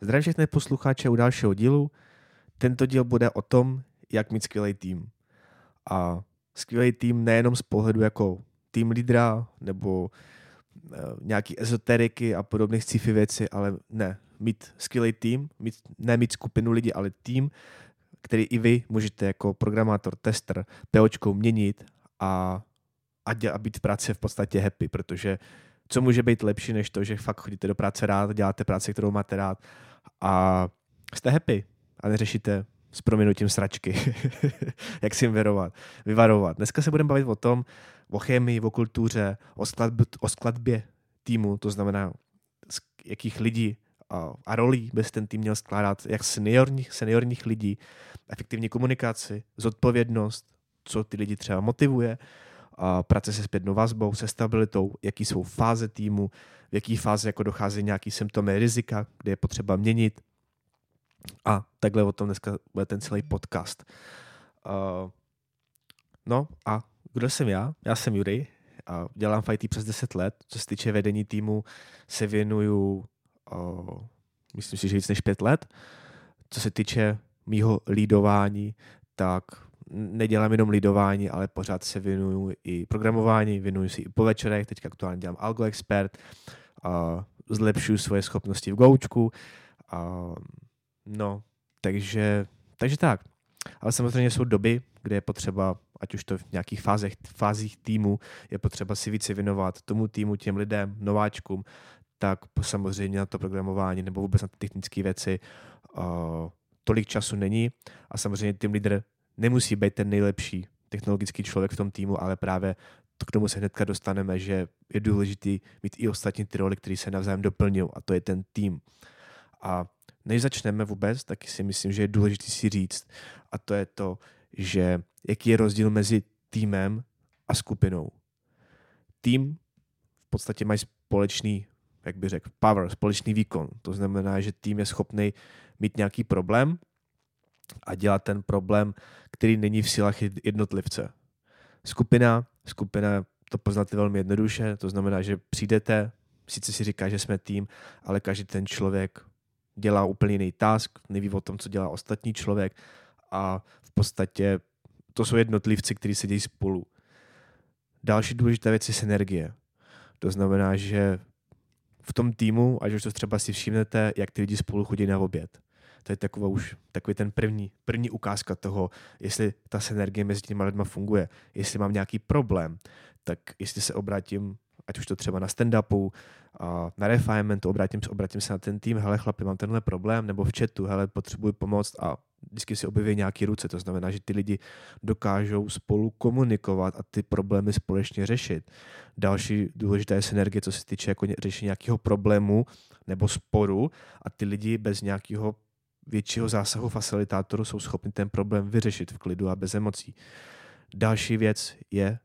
Zdravím všechny posluchače u dalšího dílu. Tento díl bude o tom, jak mít skvělý tým. A skvělý tým nejenom z pohledu jako tým lídra nebo nějaký ezoteriky a podobných sci-fi věci, ale ne, mít skvělý tým, ne mít skupinu lidí, ale tým, který i vy můžete jako programátor, tester, POčkou měnit a být v práci v podstatě happy, protože co může být lepší, než to, že fakt chodíte do práce rád, děláte práci, kterou máte rád a jste happy a neřešíte s prominutím sračky, jak si jim vyvarovat. Dneska se budeme bavit o tom, o chemii, o kultuře, o skladbě týmu, to znamená, z jakých lidí a rolí by se ten tým měl skládat, jak seniorních lidí, efektivní komunikaci, zodpovědnost, co ty lidi třeba motivuje, a práce se zpětnou vazbou, se stabilitou, jaký jsou fáze týmu, v jaký fáze jako dochází nějaký symptomy rizika, kde je potřeba měnit. A takhle o tom dneska bude ten celý podcast. No a kdo jsem já? Já jsem Jurij a dělám IT přes 10 let. Co se týče vedení týmu, se věnuju, myslím si, že víc než 5 let. Co se týče mýho lídování, tak nedělám jenom lidování, ale pořád se věnuju i programování, věnuju si i po večerech, teď aktuálně dělám Algo Expert, zlepšuju svoje schopnosti v Goučku, takže tak. Ale samozřejmě jsou doby, kde je potřeba, ať už to v nějakých fázích týmu, je potřeba si více věnovat tomu týmu, těm lidem, nováčkům, tak samozřejmě na to programování nebo vůbec na ty technické věci tolik času není a samozřejmě team leader nemusí být ten nejlepší technologický člověk v tom týmu, ale právě to, k tomu se hnedka dostaneme, že je důležité mít i ostatní ty role, které se navzájem doplňují, a to je ten tým. A než začneme vůbec, tak si myslím, že je důležité si říct, a to je to, že jaký je rozdíl mezi týmem a skupinou. Tým v podstatě mají společný, jak bych řekl, power, společný výkon. To znamená, že tým je schopný mít nějaký problém a dělat ten problém, který není v silách jednotlivce. Skupina to poznáte velmi jednoduše, to znamená, že přijdete, sice si říká, že jsme tým, ale každý ten člověk dělá úplně jiný task, neví o tom, co dělá ostatní člověk a v podstatě to jsou jednotlivci, kteří sedí spolu. Další důležitá věc je synergie. To znamená, že v tom týmu, až už to třeba si všimnete, jak ty lidi spolu chodí na oběd. To je takový ten první ukázka toho, jestli ta synergie mezi těma lidma funguje. Jestli mám nějaký problém, tak jestli se obrátím, ať už to třeba na stand-upu, na refinementu, obrátím se na ten tým, hele chlapi, mám tenhle problém, nebo v chatu, hele, potřebuji pomoct a vždycky se objeví nějaký ruce. To znamená, že ty lidi dokážou spolu komunikovat a ty problémy společně řešit. Další důležitá je synergie, co se týče jako řešení nějakého problému nebo sporu a ty lidi bez nějakého většího zásahu facilitátoru jsou schopni ten problém vyřešit v klidu a bez emocí. Další věc je,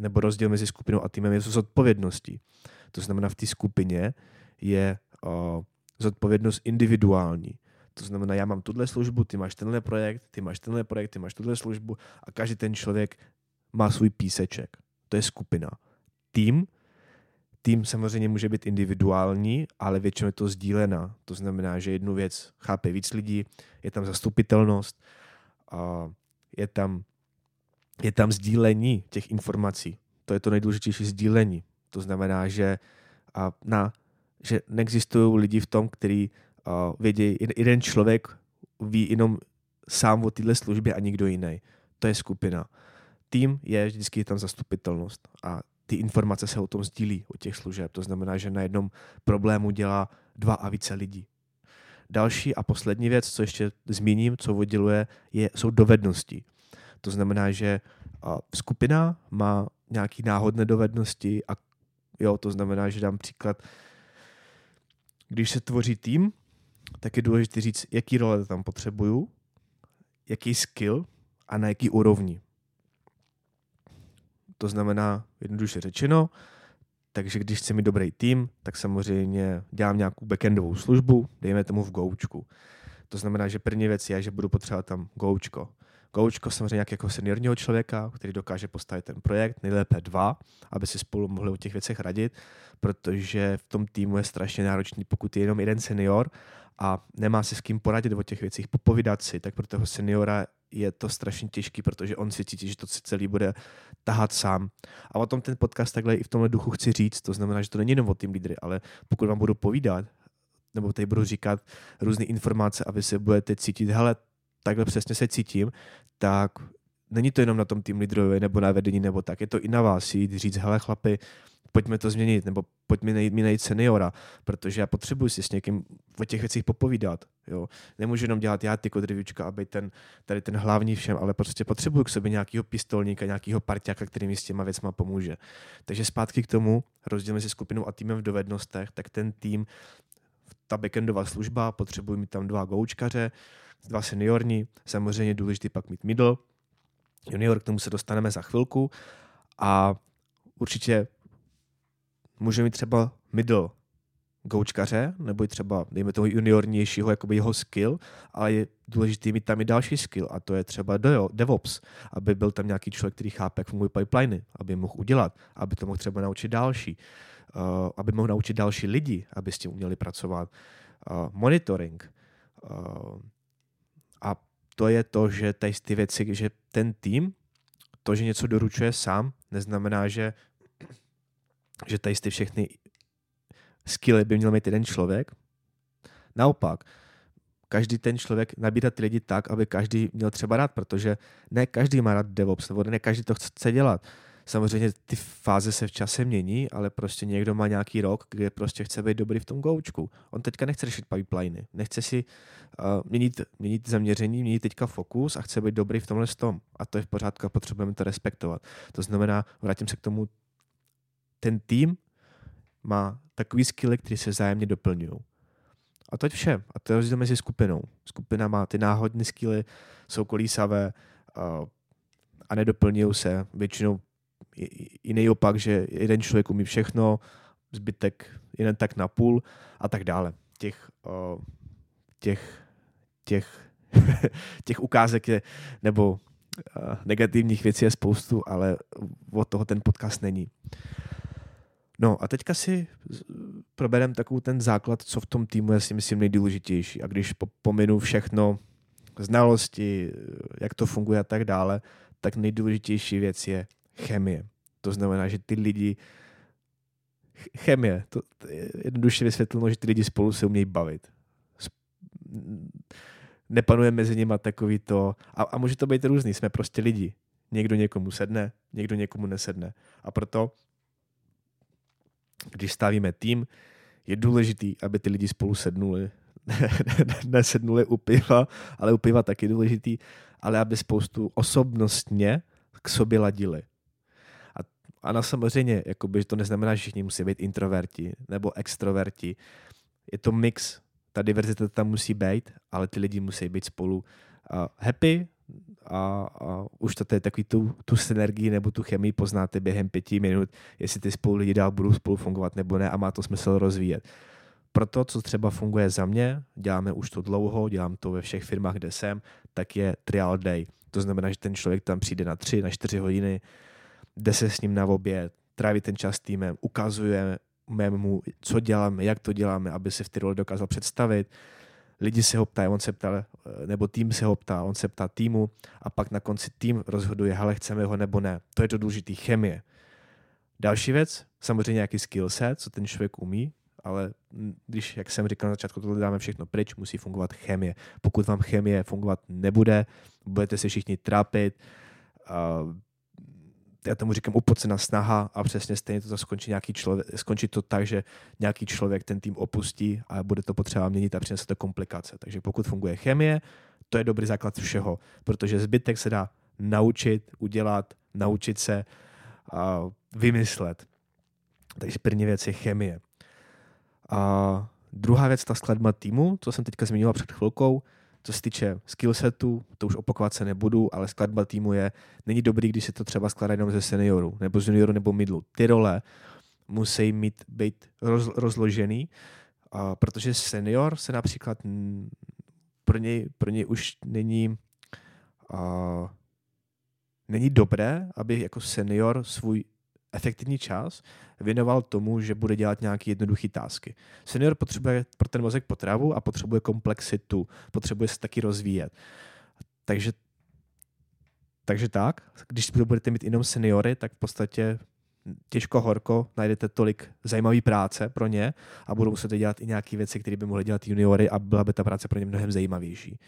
nebo rozdíl mezi skupinou a týmem je zodpovědností. To znamená, v té skupině je zodpovědnost individuální. To znamená, já mám tuhle službu, ty máš tenhle projekt, ty máš tenhle projekt, ty máš tuhle službu a každý ten člověk má svůj píseček. To je skupina. Tým samozřejmě může být individuální, ale většinou je to sdílená. To znamená, že jednu věc chápe víc lidí, je tam zastupitelnost, je tam sdílení těch informací. To je to nejdůležitější, sdílení. To znamená, že neexistují lidi v tom, který vědí, jeden člověk ví jenom sám o téhle službě a nikdo jiný. To je skupina. Tým je vždycky tam zastupitelnost a ty informace se o tom sdílí, o těch služeb. To znamená, že na jednom problému dělá 2 a více lidí. Další a poslední věc, co ještě zmíním, co odděluje, jsou dovednosti. To znamená, že skupina má nějaké náhodné dovednosti a jo, to znamená, že dám příklad, když se tvoří tým, tak je důležité říct, jaký role tam potřebuju, jaký skill a na jaký úrovni. To znamená, jednoduše řečeno, takže když chci mít dobrý tým, tak samozřejmě dělám nějakou backendovou službu, dejme tomu v Goučku. To znamená, že první věc je, že budu potřebovat tam Goučko. Goučko samozřejmě nějak jako seniorního člověka, který dokáže postavit ten projekt, nejlépe 2, aby si spolu mohli o těch věcech radit, protože v tom týmu je strašně náročný, pokud je jenom jeden senior a nemá si s kým poradit o těch věcích, popovídat si, tak pro toho seniora je to strašně těžký, protože on si cítí, že to celý bude tahat sám. A o tom ten podcast takhle i v tomhle duchu chci říct, to znamená, že to není jenom o tým lídry, ale pokud vám budu povídat, nebo tady budu říkat různé informace a vy se budete cítit, hele, takhle přesně se cítím, tak není to jenom na tom tým lídrovi nebo na vedení nebo tak, je to i na vás jít říct, hele chlapi, pojďme to změnit, nebo pojďme najít seniora, protože já potřebuji si s někým o těch věcích popovídat. Jo. Nemůžu jenom dělat já ty kodrivička, aby tady ten hlavní všem, ale prostě potřebuji k sobě nějakého pistolníka, nějakého parťáka, který mi s těma věcma pomůže. Takže zpátky k tomu, rozdělíme si skupinou a týmem v dovednostech, tak ten tým, ta backendová služba, potřebuji mít tam 2 goučkaře, 2 seniorní, samozřejmě důležitý pak mít middle, junior, k tomu se dostaneme za chvilku a určitě můžeme mít třeba middle goučkaře, nebo třeba, dejme tomu juniornějšího, jakoby jeho skill, ale je důležitý mít tam i další skill, a to je třeba DevOps, aby byl tam nějaký člověk, který chápe, jak fungují pipeliny, aby je mohl udělat, aby to mohl třeba naučit další, aby mohl naučit další lidi, aby s tím uměli pracovat. Monitoring. A to je to, že tady ty věci, že ten tým, to, že něco doručuje sám, neznamená, že tady ty všechny skilly by měl mít jeden člověk. Naopak, každý ten člověk nabírat ty lidi tak, aby každý měl třeba rád, protože ne každý má rád DevOps, nebo ne každý to chce dělat. Samozřejmě ty fáze se v čase mění, ale prostě někdo má nějaký rok, kde prostě chce být dobrý v tom goučku. On teďka nechce řešit pipeliny, nechce si měnit zaměření, měnit teďka fokus a chce být dobrý v tomhle tom. A to je v pořádku a potřebujeme to respektovat. To znamená, vrátím se k tomu, ten tým má takový skilly, které se vzájemně doplňují. A to je vše. A to je rozdíl mezi skupinou. Skupina má ty náhodné skilly, jsou kolísavé a nedoplňují se. Většinou jiný opak, že jeden člověk umí všechno, zbytek jeden tak na půl a tak dále. Těch ukázek je, nebo negativních věcí je spoustu, ale od toho ten podcast není. No a teďka si probereme takový ten základ, co v tom týmu je, si myslím, nejdůležitější. A když pominu všechno, znalosti, jak to funguje a tak dále, tak nejdůležitější věc je chemie. To znamená, že ty lidi... Chemie. To je jednoduše vysvětleno, že ty lidi spolu se umějí bavit. Nepanuje mezi nimi takový to... A může to být různý. Jsme prostě lidi. Někdo někomu sedne, někdo někomu nesedne. A proto... Když stavíme tým, je důležitý, aby ty lidi spolu sednuli. Nesednuli u piva, ale u piva taky důležitý, ale aby spoustu osobnostně k sobě ladili. A samozřejmě, jakoby, to neznamená, že všichni musí být introverti nebo extroverti. Je to mix. Ta diverzita tam musí být, ale ty lidi musí být spolu happy a už to je takový tu synergii nebo tu chemii poznáte během 5 minut, jestli ty spolu lidi dál budou spolu fungovat nebo ne a má to smysl rozvíjet. Proto, co třeba funguje za mě, děláme už to dlouho, dělám to ve všech firmách, kde jsem, tak je trial day. To znamená, že ten člověk tam přijde na 3, na 4 hodiny, jde se s ním na oběd, tráví ten čas s týmem, ukazujeme mu, co děláme, jak to děláme, aby se v té roli dokázal představit. Lidi se ho ptají, on se ptal, nebo tým se ho ptá, on se ptá týmu a pak na konci tým rozhoduje, hele, chceme ho nebo ne. To je to důležitý, chemie. Další věc, samozřejmě nějaký skill set, co ten člověk umí, ale když, jak jsem říkal na začátku, tohle dáme všechno pryč, musí fungovat chemie. Pokud vám chemie fungovat nebude, budete se všichni trápit, já tomu říkám upocená snaha a přesně stejně to skončí to tak, že nějaký člověk ten tým opustí a bude to potřeba měnit a přinese to komplikace. Takže pokud funguje chemie, to je dobrý základ všeho, protože zbytek se dá naučit, udělat, naučit se a vymyslet. Takže první věc je chemie. A druhá věc, ta skladba týmu, co jsem teďka zmiňoval před chvilkou. Co se týče skillsetu, to už opakovat se nebudu, ale skladba týmu není dobrý, když se to třeba skládá jenom ze seniorů, nebo z juniorů, nebo midlu. Ty role musí být rozložený, protože senior se například pro něj už není dobré, aby jako senior svůj efektivní čas věnoval tomu, že bude dělat nějaké jednoduché tásky. Senior potřebuje pro ten mozek potravu a potřebuje komplexitu, potřebuje se taky rozvíjet. Takže tak, když budete mít jenom seniory, tak v podstatě těžko horko najdete tolik zajímavé práce pro ně a budou muset dělat i nějaké věci, které by mohly dělat juniory a byla by ta práce pro ně mnohem zajímavější.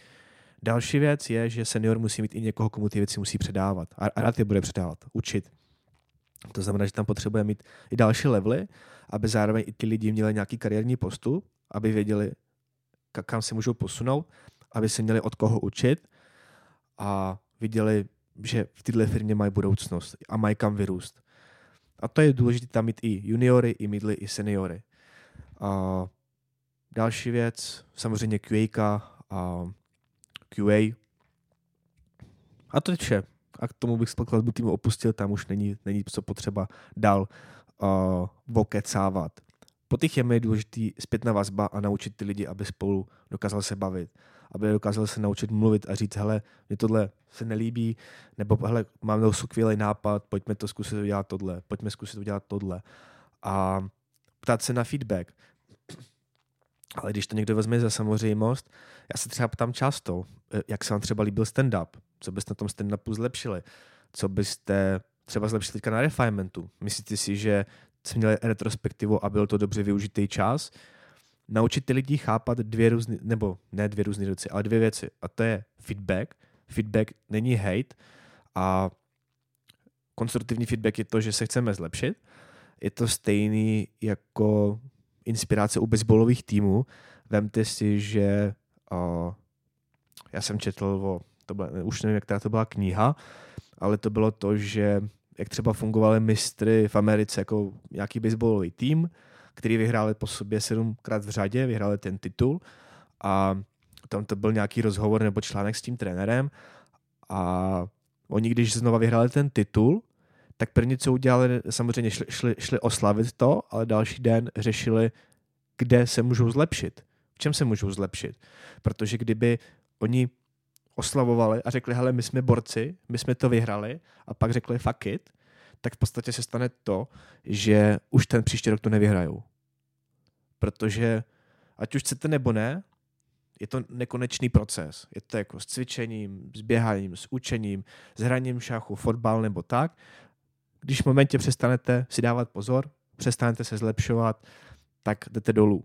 Další věc je, že senior musí mít i někoho, komu ty věci musí předávat a rád je bude předávat, učit. To znamená, že tam potřebuje mít i další levely, aby zároveň i ty lidi měli nějaký kariérní postup, aby věděli, kam se můžou posunout, aby se měli od koho učit a viděli, že v této firmě mají budoucnost a mají kam vyrůst. A to je důležité tam mít i juniory, i midly, i seniory. A další věc, samozřejmě QA. A to je vše. A k tomu bych skladbu týmu opustil, tam už není co potřeba dál vokecávat. Po těch je důležitý zpětná vazba a naučit ty lidi, aby spolu dokázali se bavit. Aby dokázali se naučit mluvit a říct, hele, mě tohle se nelíbí, nebo hele, mám skvělý nápad, pojďme to zkusit udělat tohle, pojďme zkusit udělat tohle. A ptát se na feedback. Ale když to někdo vezme za samozřejmost, já se třeba ptám často, jak se vám třeba líbil stand-up, co byste na tom stand-upu zlepšili, co byste třeba zlepšili teďka na refinementu. Myslíte si, že jste měli retrospektivu a byl to dobře využitý čas? Naučit ty lidi chápat dvě věci. A to je feedback. Feedback není hate a konstruktivní feedback je to, že se chceme zlepšit. Je to stejný jako inspirace u baseballových týmů. Vemte si, že já jsem četl už nevím, jak to byla kniha, ale to bylo to, že jak třeba fungovaly mistry v Americe jako nějaký baseballový tým, který vyhráli po sobě 7krát v řadě, vyhráli ten titul a tam to byl nějaký rozhovor nebo článek s tím trenérem a oni, když znova vyhráli ten titul, tak první, co udělali, samozřejmě šli oslavit to, ale další den řešili, kde se můžou zlepšit, v čem se můžou zlepšit. Protože kdyby oni oslavovali a řekli, hele, my jsme borci, my jsme to vyhrali a pak řekli fuck it, tak v podstatě se stane to, že už ten příští rok to nevyhrajou. Protože ať už chcete nebo ne, je to nekonečný proces. Je to jako s cvičením, s běháním, s učením, s hraním šachu, fotbal nebo tak. Když v momentě přestanete si dávat pozor, přestanete se zlepšovat, tak jdete dolů.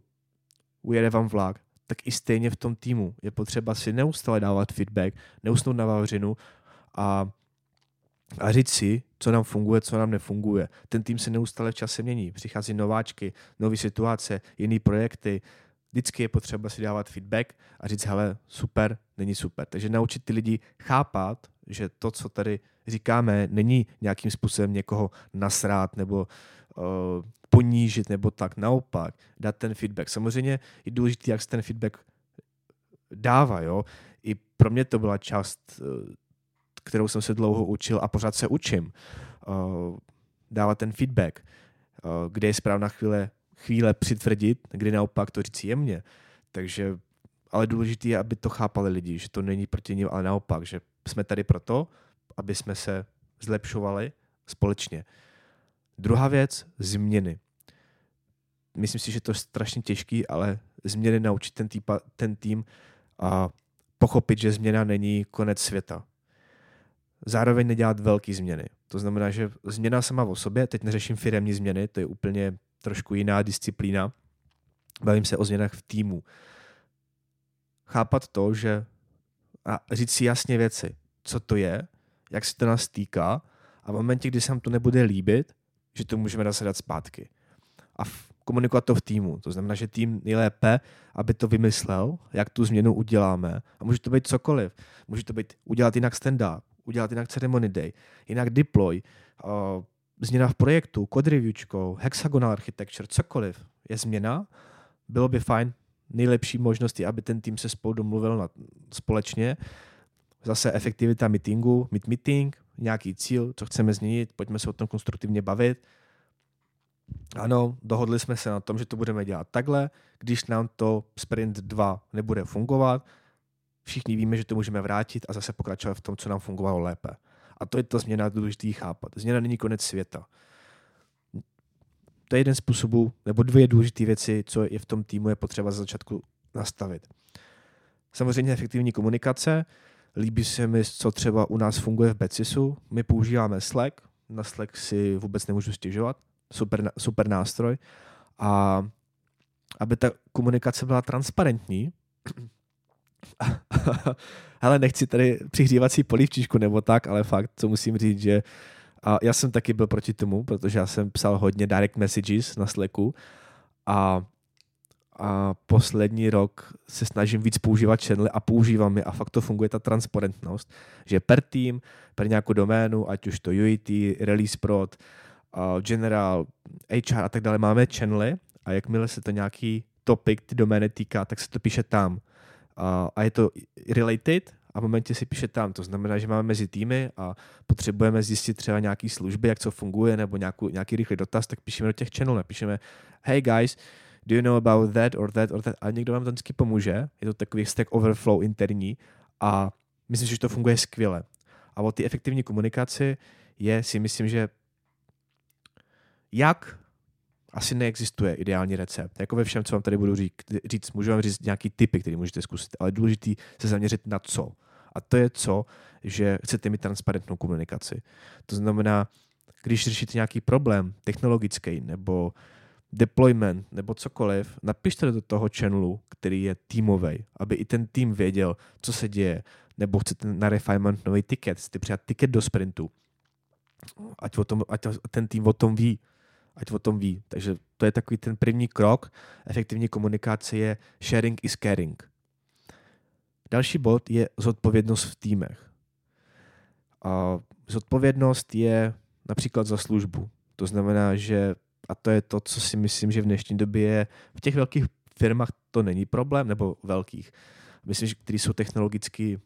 Ujede vám vlak. Tak i stejně v tom týmu je potřeba si neustále dávat feedback, neusnout na vavřinu a říct si, co nám funguje, co nám nefunguje. Ten tým se neustále v čase mění. Přichází nováčky, nové situace, jiné projekty. Vždycky je potřeba si dávat feedback a říct, hele, super, není super. Takže naučit ty lidi chápat, že to, co tady říkáme, není nějakým způsobem někoho nasrát nebo ponížit nebo tak. Naopak, dát ten feedback. Samozřejmě je důležité, jak se ten feedback dává. Jo? I pro mě to byla část, kterou jsem se dlouho učil a pořád se učím. Dávat ten feedback, kde je správná chvíle přitvrdit, kdy naopak to říct jemně. Takže, ale důležité je, aby to chápali lidi, že to není proti nim, ale naopak, že jsme tady proto, aby jsme se zlepšovali společně. Druhá věc, změny. Myslím si, že to je strašně těžký, ale změny naučit ten tým a pochopit, že změna není konec světa. Zároveň nedělat velké změny. To znamená, že změna sama o sobě, teď neřeším firemní změny, to je úplně trošku jiná disciplína. Bavím se o změnách v týmu. Chápat to, že a říct si jasně věci, co to je, jak se to nás týká a v momentě, kdy se nám to nebude líbit, že to můžeme zase dát zpátky. A komunikovat to v týmu. To znamená, že tým nejlépe, aby to vymyslel, jak tu změnu uděláme. A může to být cokoliv. Může to být udělat jinak stand-up, udělat jinak ceremony day, jinak deploy, změna v projektu, code reviewčkou, hexagonal architecture, cokoliv je změna. Bylo by fajn, nejlepší možnost je, aby ten tým se spolu domluvil společně. Zase efektivita meetingu, meeting, nějaký cíl, co chceme změnit, pojďme se o tom konstruktivně bavit. Ano, dohodli jsme se na tom, že to budeme dělat takhle, když nám to sprint 2 nebude fungovat, všichni víme, že to můžeme vrátit a zase pokračovat v tom, co nám fungovalo lépe. A to je ta změna důležitý chápat. Změna není konec světa. To je jeden způsobů, nebo dvě důležité věci, co je v tom týmu je potřeba ze začátku nastavit. Samozřejmě efektivní komunikace. Líbí se mi, co třeba u nás funguje v Bezisu. My používáme Slack. Na Slack si vůbec nemůžu stěžovat. Super nástroj. A aby ta komunikace byla transparentní, hele, nechci tady přihřívat si polívčičku nebo tak, ale fakt, co musím říct, že já jsem taky byl proti tomu, protože já jsem psal hodně direct messages na Slacku a poslední rok se snažím víc používat channely a používám je a fakt to funguje ta transparentnost, že per tým, per nějakou doménu, ať už to UIT, Release Prod, General, HR a tak dále, máme channely a jakmile se to nějaký topic, ty domény týká, tak se to píše tam. A je to related a v momentě si píše tam. To znamená, že máme mezi týmy a potřebujeme zjistit třeba nějaké služby, jak co funguje, nebo nějaký rychlý dotaz, tak píšeme do těch channelů. Napíšeme, hey guys, do you know about that or that or that? A někdo nám to vždycky pomůže. Je to takový Stack Overflow interní a myslím, že to funguje skvěle. A o té efektivní komunikaci je, si myslím, že jak asi neexistuje ideální recept. Jako ve všem, co vám tady budu říct, můžu vám říct nějaký tipy, které můžete zkusit, ale důležitý se zaměřit na co. A to je co, že chcete mít transparentnou komunikaci. To znamená, když řešíte nějaký problém technologický nebo deployment nebo cokoliv, napište do toho channelu, který je týmový, aby i ten tým věděl, co se děje, nebo chcete na refinement nový ticket, chcete přijat ticket do sprintu, ať ten tým o tom ví. Takže to je takový ten první krok. Efektivní komunikace je sharing is caring. Další bod je zodpovědnost v týmech. Zodpovědnost je například za službu. To znamená, že, a to je to, co si myslím, že v dnešní době je, v těch velkých firmách to není problém, nebo velkých, myslím, že které jsou technologicky,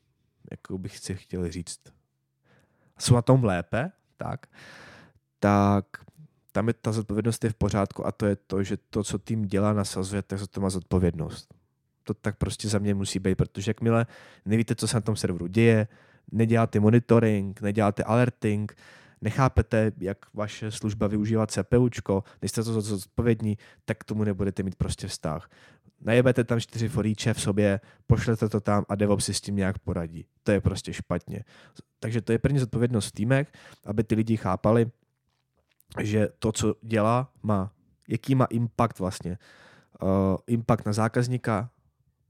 jako bych si chtěl říct, jsou na tom lépe, tak tam je ta zodpovědnost je v pořádku a to je to, že to, co tým dělá, nasazuje, tak za to má zodpovědnost. To tak prostě za mě musí být, protože jakmile nevíte, co se na tom serveru děje, neděláte monitoring, neděláte alerting, nechápete, jak vaše služba využívá CPUčko, nejste to zodpovědní, tak k tomu nebudete mít prostě vztah. Najebete tam 4 foríče v sobě, pošlete to tam a DevOps si s tím nějak poradí. To je prostě špatně. Takže to je první zodpovědnost v týmech, aby ty lidi chápali, že to, co dělá, jaký má impact vlastně. Impact na zákazníka,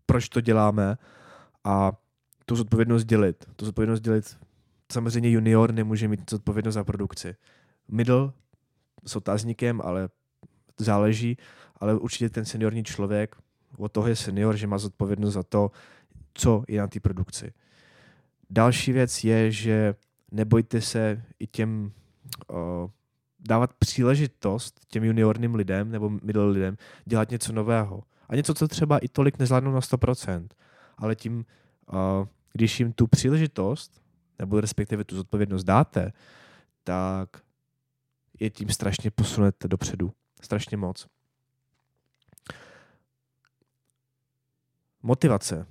proč to děláme a tu zodpovědnost dělit. Samozřejmě junior nemůže mít zodpovědnost za produkci. Middle s otázníkem, ale záleží, ale určitě ten seniorní člověk, od toho je senior, že má zodpovědnost za to, co je na té produkci. Další věc je, že nebojte se i těm dávat příležitost těm juniorním lidem nebo middle lidem dělat něco nového. A něco, co třeba i tolik nezvládnou na 100%. Ale tím, když jim tu příležitost nebo respektive tu zodpovědnost dáte, tak je tím strašně posunete dopředu. Strašně moc. Motivace.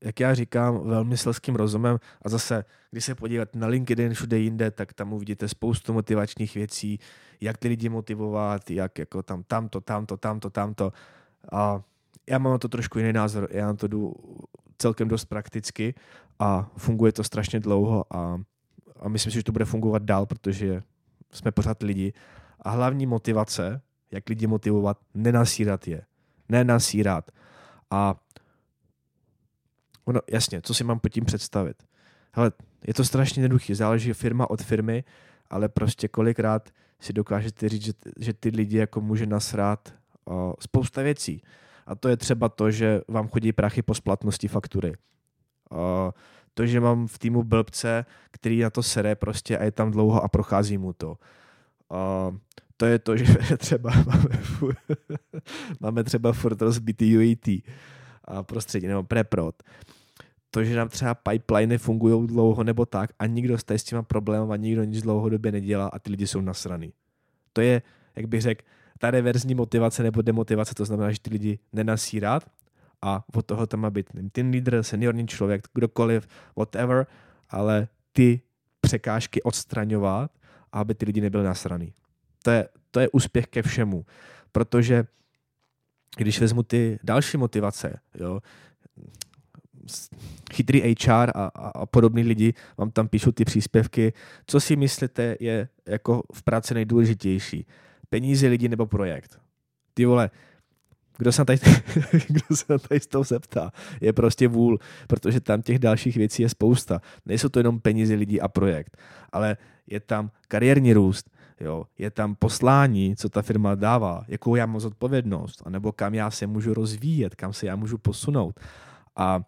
Jak já říkám, velmi selským rozumem a zase, když se podívat na LinkedIn všude jinde, tak tam uvidíte spoustu motivačních věcí, jak ty lidi motivovat, jak jako tamto. A já mám na to trošku jiný názor, já na to jdu celkem dost prakticky a funguje to strašně dlouho a myslím si, že to bude fungovat dál, protože jsme pořád lidi a hlavní motivace, jak lidi motivovat, nenasírat je. Nenasírat. A no, jasně, co si mám pod tím představit? Hele, je to strašně jednoduché, záleží firma od firmy, ale prostě kolikrát si dokážete říct, že ty lidi jako může nasrát spousta věcí. A to je třeba to, že vám chodí prachy po splatnosti faktury. To, že mám v týmu blbce, který na to sere prostě a je tam dlouho a prochází mu to. To je to, že třeba máme třeba furt rozbitý UAT. A prostředí, nebo preprod. To, že nám třeba pipeliny fungují dlouho nebo tak a nikdo staví s těma problémama, nikdo nic dlouhodobě nedělá a ty lidi jsou nasraný. To je, jak bych řekl, ta reverzní motivace nebo demotivace, to znamená, že ty lidi nenasírat a od toho tam má být team leader, seniorní člověk, kdokoliv, whatever, ale ty překážky odstraňovat, aby ty lidi nebyly nasraný. To je, to je úspěch ke všemu. Protože když vezmu ty další motivace, jo, chytrý HR a podobný lidi vám tam píšu ty příspěvky, co si myslíte je jako v práci nejdůležitější. Peníze, lidi nebo projekt. Ty vole, kdo se na tady z toho zeptá, je prostě vůl, protože tam těch dalších věcí je spousta. Nejsou to jenom peníze, lidi a projekt, ale je tam kariérní růst, jo, je tam poslání, co ta firma dává, jakou já mám zodpovědnost, anebo kam já se můžu rozvíjet, kam se já můžu posunout. A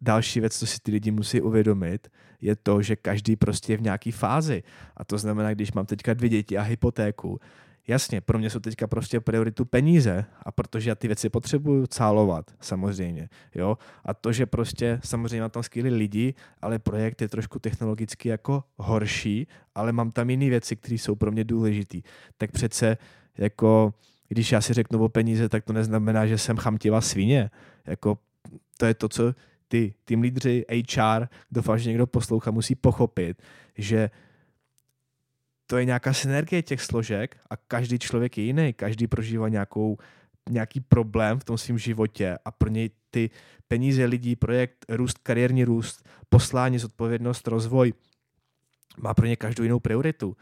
další věc, co si ty lidi musí uvědomit, je to, že každý prostě je v nějaký fázi. A to znamená, když mám teďka 2 děti a hypotéku, jasně, pro mě jsou teďka prostě prioritu peníze, a protože já ty věci potřebuju cálovat, samozřejmě. Jo? A to, že prostě samozřejmě mám tam skvělí lidi, ale projekt je trošku technologicky jako horší, ale mám tam jiné věci, které jsou pro mě důležité. Tak přece jako, když já si řeknu o peníze, tak to neznamená, že jsem chamtivá svině. Jako, to je to, co ty tým lídři, HR, doufám, že někdo poslouchá, musí pochopit, že to je nějaká synergie těch složek a každý člověk je jiný, každý prožívá nějaký problém v tom svém životě a pro něj ty peníze lidí, projekt, růst, kariérní růst, poslání, zodpovědnost, rozvoj má pro ně každou jinou prioritu.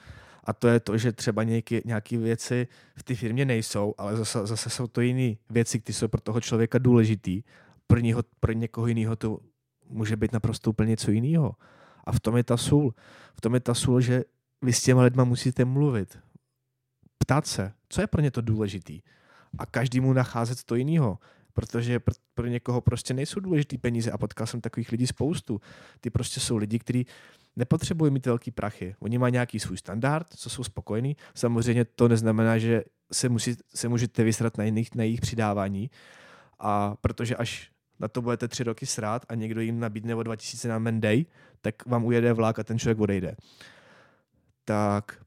A to je to, že třeba nějaké věci v té firmě nejsou, ale zase jsou to jiné věci, které jsou pro toho člověka důležitý. Pro někoho jiného to může být naprosto úplně něco jiného. A v tom je ta sůl. V tom je ta sůl, že vy s těma lidma musíte mluvit, ptát se, co je pro ně to důležitý. A každému nacházet to jiného, protože pro někoho prostě nejsou důležitý peníze a potkal jsem takových lidí spoustu. Ty prostě jsou lidi, kteří nepotřebují mít velký prachy. Oni mají nějaký svůj standard, co jsou spokojení. Samozřejmě to neznamená, že se můžete vysrat na jejich přidávání, a protože až na to budete 3 roky srát a někdo jim nabídne o 2000 na mandej, tak vám ujede vlak a ten člověk odejde. Tak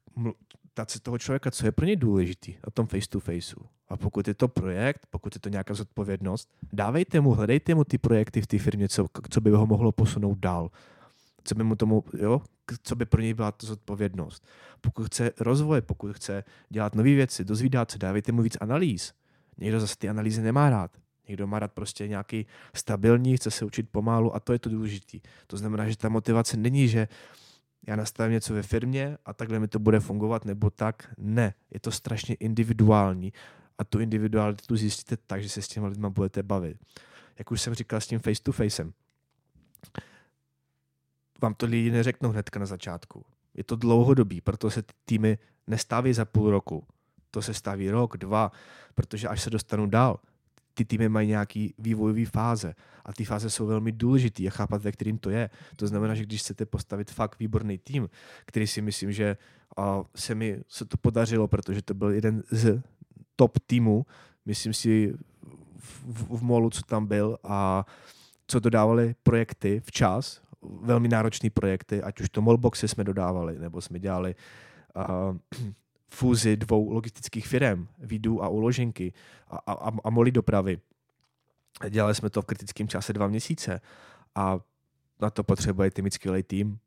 ptát se toho člověka, co je pro něj důležitý na tom face-to-faceu. A pokud je to projekt, pokud je to nějaká zodpovědnost, hledejte mu ty projekty v té firmě, co by ho mohlo posunout dál. Co by pro něj byla ta zodpovědnost. Pokud chce rozvoj, pokud chce dělat nové věci, dozvídat se, dávejte mu víc analýz. Někdo zase ty analýzy nemá rád. Někdo má rád prostě nějaký stabilní, chce se učit pomalu a to je to důležitý. To znamená, že ta motivace není, že já nastavím něco ve firmě a takhle mi to bude fungovat, nebo tak. Ne, je to strašně individuální a tu individualitu zjistíte tak, že se s těma lidma budete bavit. Jak už jsem říkal s tím face-to-facem. Vám to lidi neřeknou hnedka na začátku. Je to dlouhodobý, proto se týmy nestáví za půl roku. To se staví rok, 2, protože až se dostanu dál, ty týmy mají nějaký vývojový fáze a ty fáze jsou velmi důležitý a chápat, ve kterým to je. To znamená, že když chcete postavit fakt výborný tým, který si myslím, že se to podařilo, protože to byl jeden z top týmů, myslím si v MOLu, co tam byl a co dodávali projekty včas, velmi náročné projekty, ať už to MOLboxy jsme dodávali, nebo jsme dělali fúzi 2 logistických firem, výdů a uloženky a MOLy dopravy. Dělali jsme to v kritickém čase 2 měsíce a na to potřebujete mít skvělý tým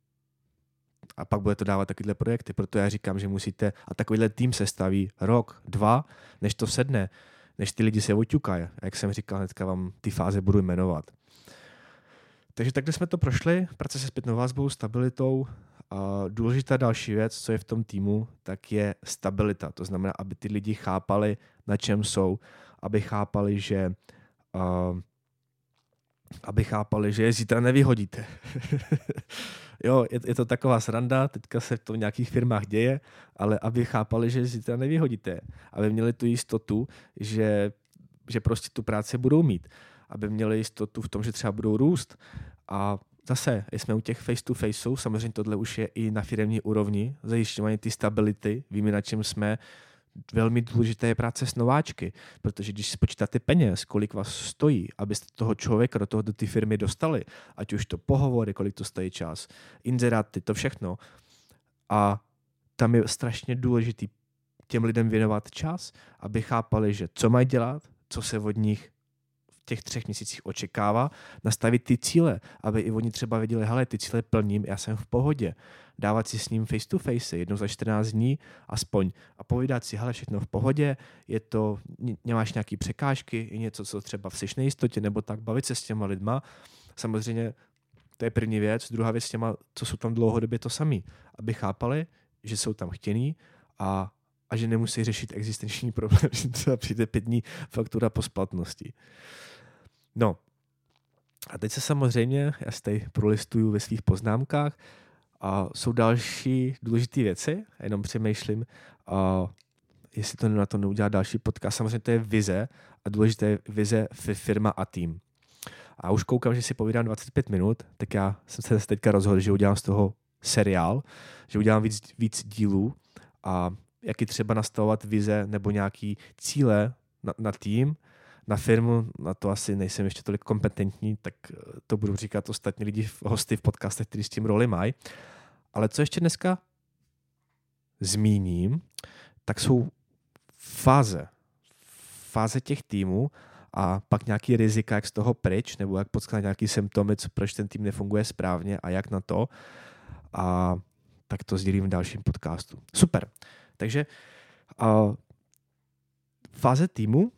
a pak bude to dávat takovýhle projekty. Proto já říkám, že musíte, a takovýhle tým se staví 1-2 roky, než to sedne, než ty lidi se oťukají. Jak jsem říkal, hnedka vám ty fáze budu jmenovat. Takže takhle jsme to prošli, práce se zpětnou vazbou, stabilitou. Důležitá další věc, co je v tom týmu, tak je stabilita. To znamená, aby ty lidi chápali, na čem jsou, aby chápali, že je zítra nevyhodíte. Jo, je to taková sranda, teďka se to v nějakých firmách děje, ale aby chápali, že zítra nevyhodíte. Aby měli tu jistotu, že prostě tu práci budou mít. Aby měli jistotu v tom, že třeba budou růst. A zase, jsme u těch face-to-faceů, samozřejmě tohle už je i na firemní úrovni, zajišťování ty stability, víme, na čem jsme, velmi důležité je práce s nováčky, protože když si počítáte peněz, kolik vás stojí, abyste toho člověka do té firmy dostali, ať už to pohovory, kolik to stojí čas, inzeráty, to všechno. A tam je strašně důležitý těm lidem věnovat čas, aby chápali, že co mají dělat, co se od nich těch 3 měsících očekává, nastavit ty cíle, aby i oni třeba věděli, hele, ty cíle plním, já jsem v pohodě. Dávat si s ním face to face, jednou za 14 dní aspoň a povídat si, hele, všechno v pohodě, je to, nemáš nějaký překážky, je něco, co třeba v nejistotě nebo tak, bavit se s těma lidma. Samozřejmě to je první věc, druhá věc s těma, co jsou tam dlouhodobě to samý, aby chápali, že jsou tam chtění a že nemusí řešit existenční problém, že třeba přijde 5 dní faktura po splatnosti. No a teď se samozřejmě, já si tady prolistuju ve svých poznámkách, a jsou další důležité věci, a jenom přemýšlím, jestli to na to neudělá další podcast. Samozřejmě to je vize a důležité vize firma a tým. A už koukám, že si povídám 25 minut, tak já jsem se teďka rozhodl, že udělám z toho seriál, že udělám víc dílů a jak je třeba nastavovat vize nebo nějaký cíle na tým, na firmu, na to asi nejsem ještě tolik kompetentní, tak to budu říkat ostatní lidi, hosty v podcastech, kteří s tím roli mají. Ale co ještě dneska zmíním, tak jsou fáze těch týmů a pak nějaký rizika, jak z toho pryč, nebo jak podskat nějaký symptomy, co, proč ten tým nefunguje správně a jak na to. A tak to sdělím v dalším podcastu. Super. Takže fáze týmu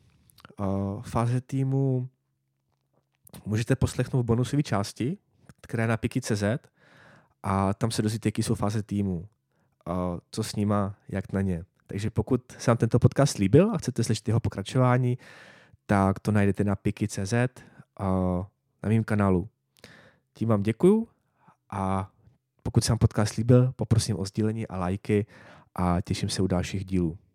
můžete poslechnout v bonusové části, která je na piky.cz a tam se dozvíte, jaký jsou fáze týmu, co s nima, jak na ně. Takže pokud se vám tento podcast líbil a chcete slyšet jeho pokračování, tak to najdete na piky.cz na mém kanálu. Tím vám děkuju a pokud se vám podcast líbil, poprosím o sdílení a lajky a těším se u dalších dílů.